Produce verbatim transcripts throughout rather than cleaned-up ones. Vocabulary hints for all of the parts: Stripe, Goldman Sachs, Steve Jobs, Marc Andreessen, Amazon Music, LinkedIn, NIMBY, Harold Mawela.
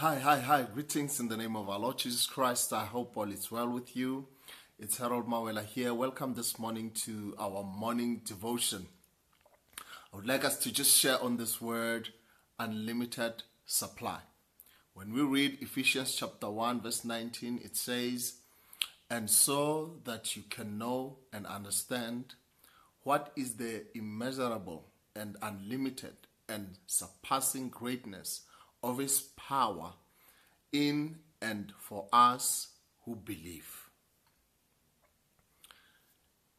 Hi, hi, hi. Greetings in the name of our Lord Jesus Christ. I hope all is well with you. It's Harold Mawela here. Welcome this morning to our morning devotion. I would like us to just share on this word, unlimited supply. When we read Ephesians chapter one, verse nineteen, it says, "And so that you can know and understand what is the immeasurable and unlimited and surpassing greatness of his power in and for us who believe."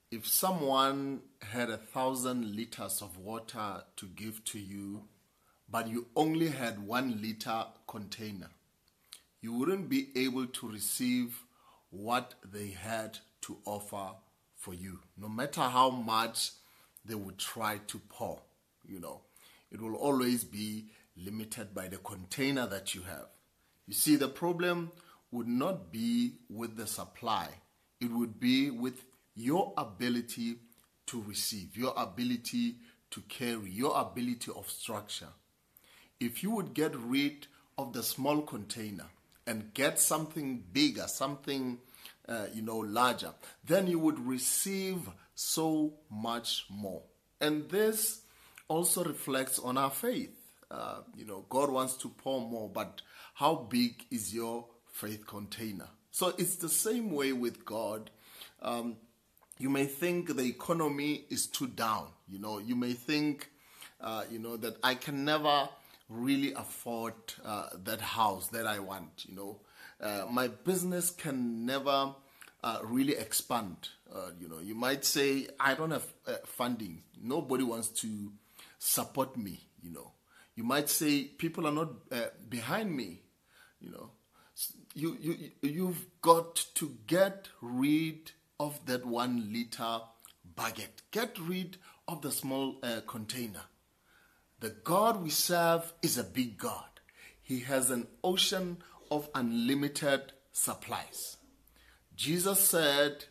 If someone had a thousand liters of water to give to you, but you only had one liter container, you wouldn't be able to receive what they had to offer for you, no matter how much they would try to pour. You know, it will always be limited by the container that you have. You see, the problem would not be with the supply. It would be with your ability to receive, your ability to carry, your ability of structure. If you would get rid of the small container and get something bigger, something uh, you know, larger, then you would receive so much more. And this also reflects on our faith. Uh, you know, God wants to pour more, but how big is your faith container? So it's the same way with God. Um, you may think the economy is too down. You know, you may think, uh, you know, that I can never really afford uh, that house that I want. You know, uh, my business can never uh, really expand. Uh, you know, you might say, I don't have uh, funding. Nobody wants to support me, you know. You might say, people are not uh, behind me, you know. You, you, you've got to get rid of that one liter bucket. Get rid of the small uh, container. The God we serve is a big God. He has an ocean of unlimited supplies. Jesus said,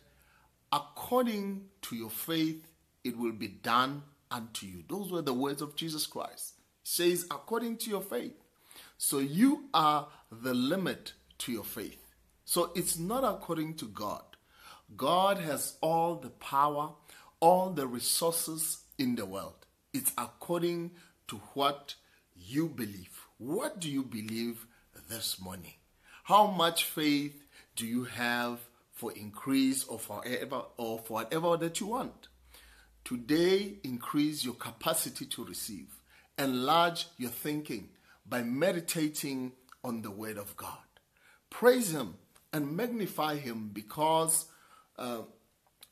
according to your faith, it will be done unto you. Those were the words of Jesus Christ. Says according to your faith. So you are the limit to your faith. So it's not according to God. God has all the power, all the resources in the world. It's according to what you believe. What do you believe this morning? How much faith do you have for increase or forever or for whatever that you want? Today, increase your capacity to receive. Enlarge your thinking by meditating on the Word of God. Praise Him and magnify Him, because uh,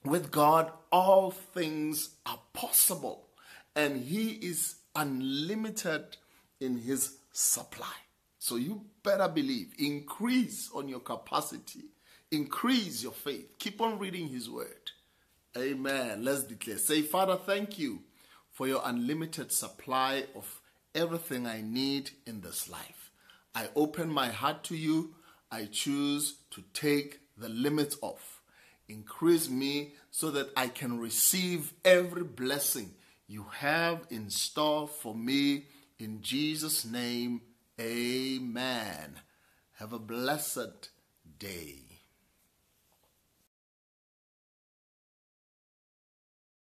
with God all things are possible, and He is unlimited in His supply. So you better believe. Increase on your capacity. Increase your faith. Keep on reading His Word. Amen. Let's declare. Say, Father, thank you for your unlimited supply of everything I need in this life. I open my heart to you. I choose to take the limits off. Increase me so that I can receive every blessing you have in store for me. In Jesus' name, amen. Have a blessed day.